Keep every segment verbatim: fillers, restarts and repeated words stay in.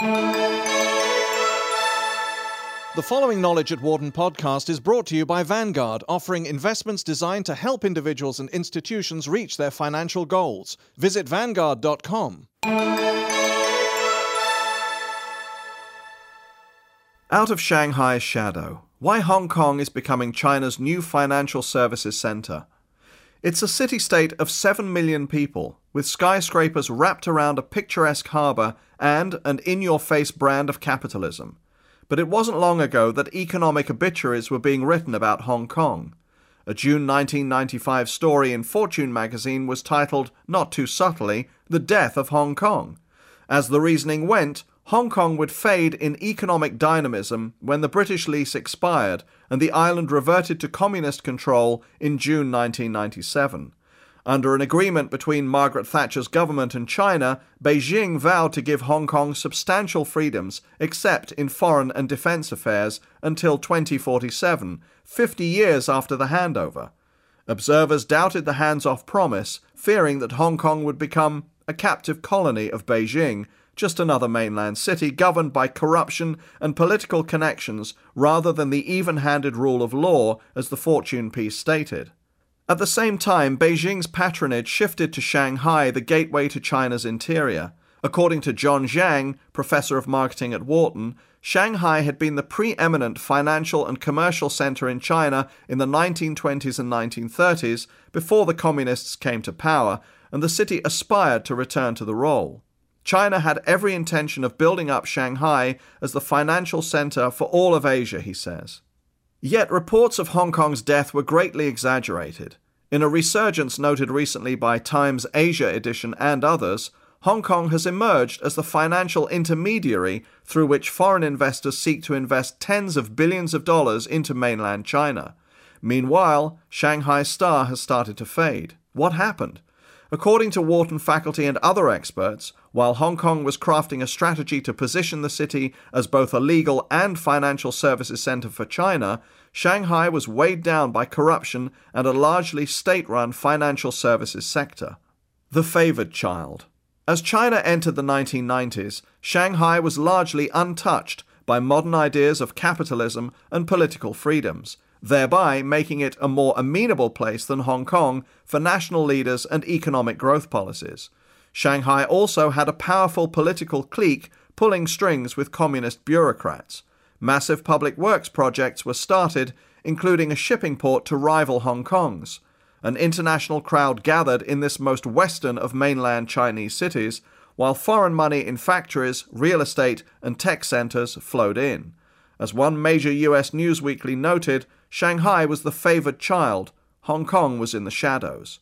The following Knowledge at Wharton podcast is brought to you by Vanguard, offering investments designed to help individuals and institutions reach their financial goals. Visit vanguard dot com. Out of Shanghai's shadow, why Hong Kong is becoming China's new financial services center. It's a city-state of seven million people, with skyscrapers wrapped around a picturesque harbor and an in-your-face brand of capitalism. But it wasn't long ago that economic obituaries were being written about Hong Kong. A June nineteen ninety-five story in Fortune magazine was titled, not too subtly, "The Death of Hong Kong." As the reasoning went, Hong Kong would fade in economic dynamism when the British lease expired and the island reverted to communist control in June nineteen ninety-seven. Under an agreement between Margaret Thatcher's government and China, Beijing vowed to give Hong Kong substantial freedoms, except in foreign and defense affairs, until twenty forty-seven, fifty years after the handover. Observers doubted the hands-off promise, fearing that Hong Kong would become a captive colony of Beijing, just another mainland city governed by corruption and political connections rather than the even-handed rule of law, as the Fortune piece stated. At the same time, Beijing's patronage shifted to Shanghai, the gateway to China's interior. According to John Zhang, professor of marketing at Wharton, Shanghai had been the preeminent financial and commercial center in China in the nineteen twenties and nineteen thirties before the communists came to power, and the city aspired to return to the role. China had every intention of building up Shanghai as the financial center for all of Asia, he says. Yet reports of Hong Kong's death were greatly exaggerated. In a resurgence noted recently by Times Asia Edition and others, Hong Kong has emerged as the financial intermediary through which foreign investors seek to invest tens of billions of dollars into mainland China. Meanwhile, Shanghai star has started to fade. What happened? According to Wharton faculty and other experts, while Hong Kong was crafting a strategy to position the city as both a legal and financial services center for China, Shanghai was weighed down by corruption and a largely state-run financial services sector. The favored child. As China entered the nineteen nineties, Shanghai was largely untouched by modern ideas of capitalism and political freedoms, thereby making it a more amenable place than Hong Kong for national leaders and economic growth policies. Shanghai also had a powerful political clique pulling strings with communist bureaucrats. Massive public works projects were started, including a shipping port to rival Hong Kong's. An international crowd gathered in this most western of mainland Chinese cities, while foreign money in factories, real estate, and tech centers flowed in. As one major U S newsweekly noted, Shanghai was the favored child, Hong Kong was in the shadows.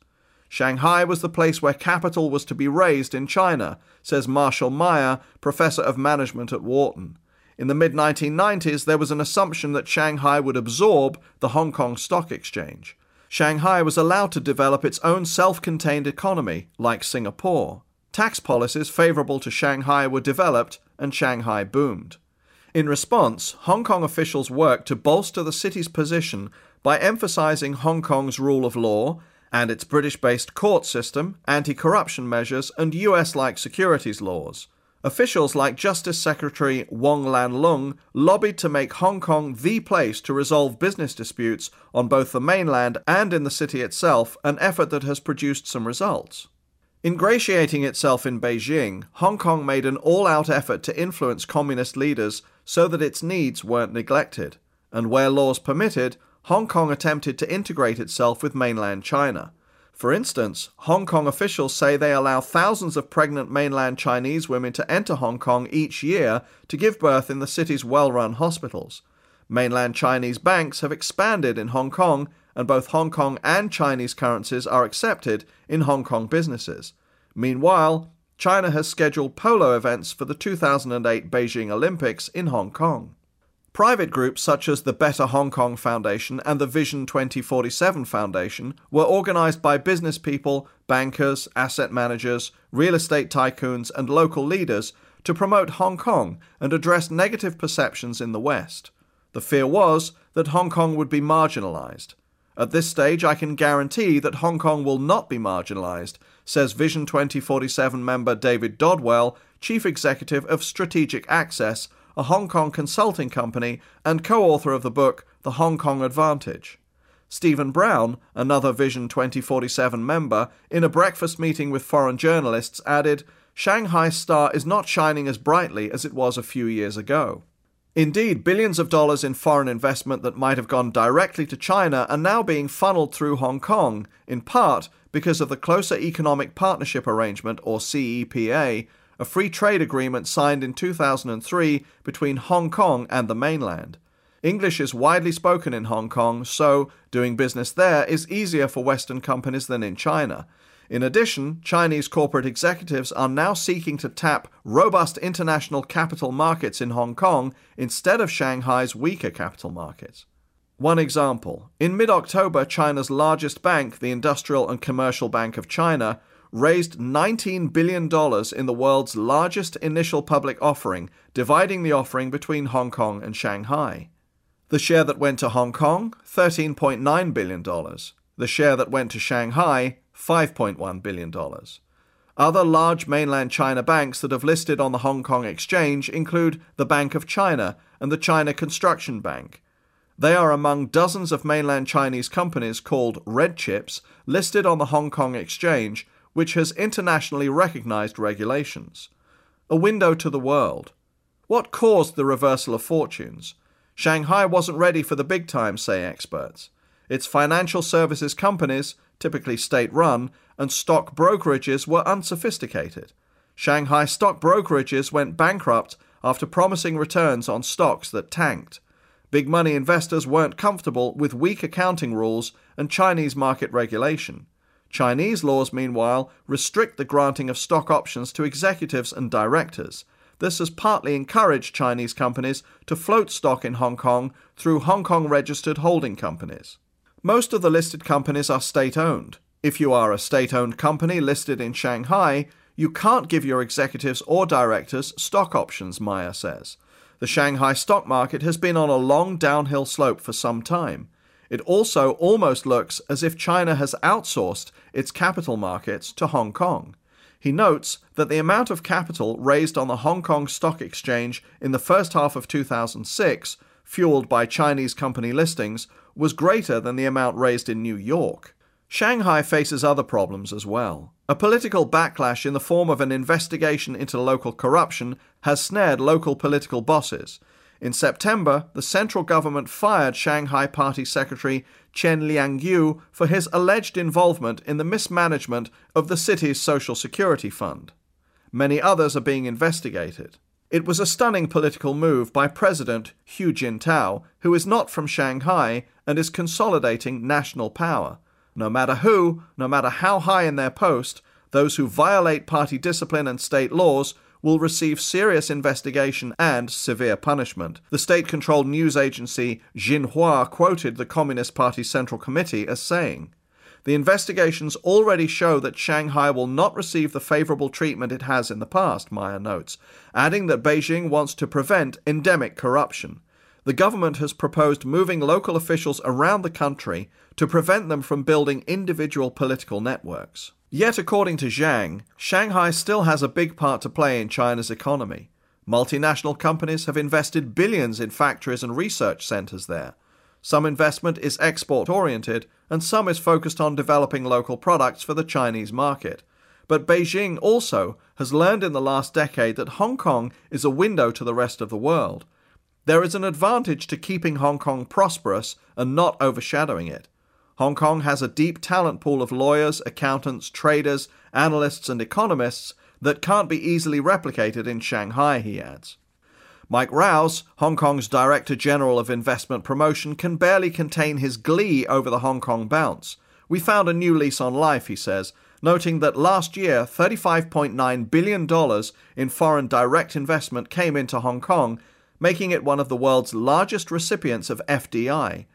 Shanghai was the place where capital was to be raised in China, says Marshall Meyer, professor of management at Wharton. In the mid nineteen nineties, there was an assumption that Shanghai would absorb the Hong Kong Stock Exchange. Shanghai was allowed to develop its own self-contained economy, like Singapore. Tax policies favorable to Shanghai were developed, and Shanghai boomed. In response, Hong Kong officials worked to bolster the city's position by emphasizing Hong Kong's rule of law and its British-based court system, anti-corruption measures, and U S-like securities laws. Officials like Justice Secretary Wong Lan Lung lobbied to make Hong Kong the place to resolve business disputes on both the mainland and in the city itself, an effort that has produced some results. Ingratiating itself in Beijing, Hong Kong made an all-out effort to influence communist leaders so that its needs weren't neglected, and where laws permitted, Hong Kong attempted to integrate itself with mainland China. For instance, Hong Kong officials say they allow thousands of pregnant mainland Chinese women to enter Hong Kong each year to give birth in the city's well-run hospitals. Mainland Chinese banks have expanded in Hong Kong, and both Hong Kong and Chinese currencies are accepted in Hong Kong businesses. Meanwhile, China has scheduled polo events for the two thousand eight Beijing Olympics in Hong Kong. Private groups such as the Better Hong Kong Foundation and the Vision twenty forty-seven Foundation were organized by business people, bankers, asset managers, real estate tycoons, and local leaders to promote Hong Kong and address negative perceptions in the West. The fear was that Hong Kong would be marginalized. At this stage, I can guarantee that Hong Kong will not be marginalized, says Vision twenty forty-seven member David Dodwell, chief executive of Strategic Access, a Hong Kong consulting company and co-author of the book The Hong Kong Advantage. Stephen Brown, another Vision twenty forty-seven member, in a breakfast meeting with foreign journalists added, "Shanghai's star is not shining as brightly as it was a few years ago." Indeed, billions of dollars in foreign investment that might have gone directly to China are now being funneled through Hong Kong, in part because of the Closer Economic Partnership Arrangement, or C E P A, a free trade agreement signed in two thousand three between Hong Kong and the mainland. English is widely spoken in Hong Kong, so doing business there is easier for Western companies than in China. In addition, Chinese corporate executives are now seeking to tap robust international capital markets in Hong Kong instead of Shanghai's weaker capital markets. One example, in mid-October, China's largest bank, the Industrial and Commercial Bank of China, raised nineteen billion dollars in the world's largest initial public offering, dividing the offering between Hong Kong and Shanghai. The share that went to Hong Kong, thirteen point nine billion dollars. The share that went to Shanghai, five point one billion dollars. Other large mainland China banks that have listed on the Hong Kong Exchange include the Bank of China and the China Construction Bank. They are among dozens of mainland Chinese companies called red chips listed on the Hong Kong Exchange, which has internationally recognized regulations. A window to the world. What caused the reversal of fortunes? Shanghai wasn't ready for the big time, say experts. Its financial services companies, typically state-run, and stock brokerages were unsophisticated. Shanghai stock brokerages went bankrupt after promising returns on stocks that tanked. Big money investors weren't comfortable with weak accounting rules and Chinese market regulation. Chinese laws, meanwhile, restrict the granting of stock options to executives and directors. This has partly encouraged Chinese companies to float stock in Hong Kong through Hong Kong-registered holding companies. Most of the listed companies are state-owned. If you are a state-owned company listed in Shanghai, you can't give your executives or directors stock options, Meyer says. The Shanghai stock market has been on a long downhill slope for some time. It also almost looks as if China has outsourced its capital markets to Hong Kong. He notes that the amount of capital raised on the Hong Kong Stock Exchange in the first half of two thousand six, fueled by Chinese company listings, was greater than the amount raised in New York. Shanghai faces other problems as well. A political backlash in the form of an investigation into local corruption has snared local political bosses. In September, the central government fired Shanghai Party Secretary Chen Liangyu for his alleged involvement in the mismanagement of the city's social security fund. Many others are being investigated. It was a stunning political move by President Hu Jintao, who is not from Shanghai and is consolidating national power. No matter who, no matter how high in their post, those who violate party discipline and state laws will receive serious investigation and severe punishment. The state-controlled news agency Xinhua quoted the Communist Party Central Committee as saying, "The investigations already show that Shanghai will not receive the favorable treatment it has in the past," Meyer notes, adding that Beijing wants to prevent endemic corruption. The government has proposed moving local officials around the country to prevent them from building individual political networks. Yet, according to Zhang, Shanghai still has a big part to play in China's economy. Multinational companies have invested billions in factories and research centers there. Some investment is export-oriented, and some is focused on developing local products for the Chinese market. But Beijing also has learned in the last decade that Hong Kong is a window to the rest of the world. There is an advantage to keeping Hong Kong prosperous and not overshadowing it. Hong Kong has a deep talent pool of lawyers, accountants, traders, analysts, and economists that can't be easily replicated in Shanghai, he adds. Mike Rouse, Hong Kong's Director General of Investment Promotion, can barely contain his glee over the Hong Kong bounce. "We found a new lease on life," he says, noting that last year thirty-five point nine billion dollars in foreign direct investment came into Hong Kong, making it one of the world's largest recipients of F D I.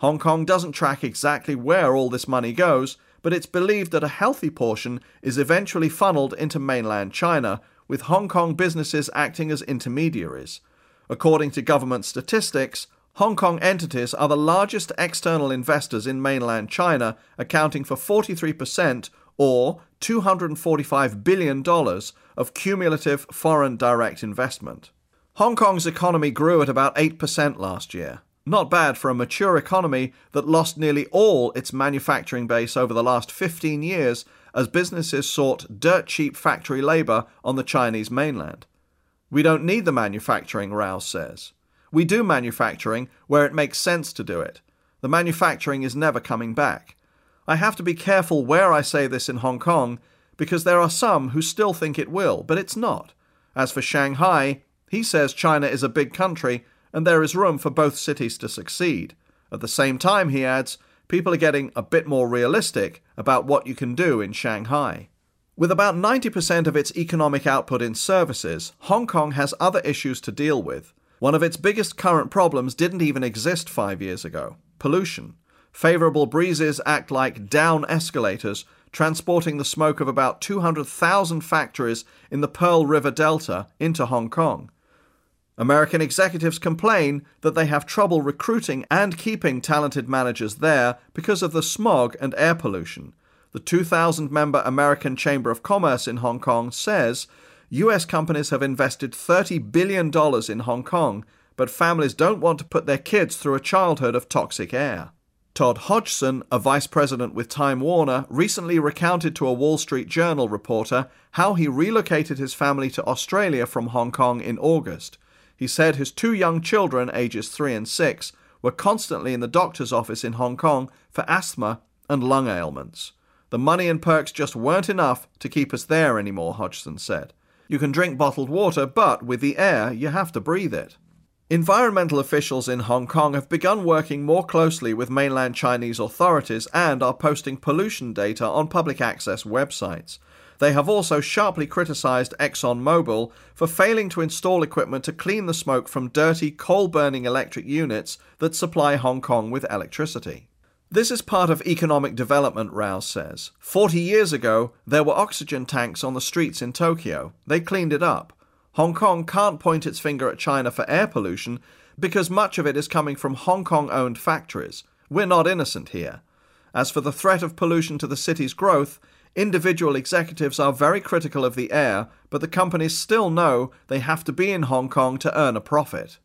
Hong Kong doesn't track exactly where all this money goes, but it's believed that a healthy portion is eventually funneled into mainland China, with Hong Kong businesses acting as intermediaries. According to government statistics, Hong Kong entities are the largest external investors in mainland China, accounting for forty-three percent or two hundred forty-five billion dollars of cumulative foreign direct investment. Hong Kong's economy grew at about eight percent last year. Not bad for a mature economy that lost nearly all its manufacturing base over the last fifteen years as businesses sought dirt-cheap factory labour on the Chinese mainland. We don't need the manufacturing, Rao says. We do manufacturing where it makes sense to do it. The manufacturing is never coming back. I have to be careful where I say this in Hong Kong, because there are some who still think it will, but it's not. As for Shanghai, he says China is a big country, and there is room for both cities to succeed. At the same time, he adds, people are getting a bit more realistic about what you can do in Shanghai. With about ninety percent of its economic output in services, Hong Kong has other issues to deal with. One of its biggest current problems didn't even exist five years ago: pollution. Favourable breezes act like down escalators, transporting the smoke of about two hundred thousand factories in the Pearl River Delta into Hong Kong. American executives complain that they have trouble recruiting and keeping talented managers there because of the smog and air pollution. The two thousand member American Chamber of Commerce in Hong Kong says U S companies have invested thirty billion dollars in Hong Kong, but families don't want to put their kids through a childhood of toxic air. Todd Hodgson, a vice president with Time Warner, recently recounted to a Wall Street Journal reporter how he relocated his family to Australia from Hong Kong in August. He said his two young children, ages three and six, were constantly in the doctor's office in Hong Kong for asthma and lung ailments. The money and perks just weren't enough to keep us there anymore, Hodgson said. You can drink bottled water, but with the air, you have to breathe it. Environmental officials in Hong Kong have begun working more closely with mainland Chinese authorities and are posting pollution data on public access websites. They have also sharply criticised ExxonMobil for failing to install equipment to clean the smoke from dirty coal-burning electric units that supply Hong Kong with electricity. This is part of economic development, Rao says. Forty years ago, there were oxygen tanks on the streets in Tokyo. They cleaned it up. Hong Kong can't point its finger at China for air pollution because much of it is coming from Hong Kong-owned factories. We're not innocent here. As for the threat of pollution to the city's growth, individual executives are very critical of the air, but the companies still know they have to be in Hong Kong to earn a profit.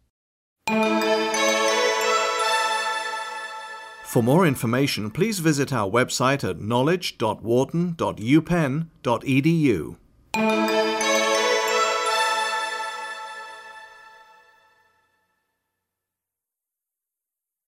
For more information, please visit our website at knowledge dot wharton dot u penn dot e d u.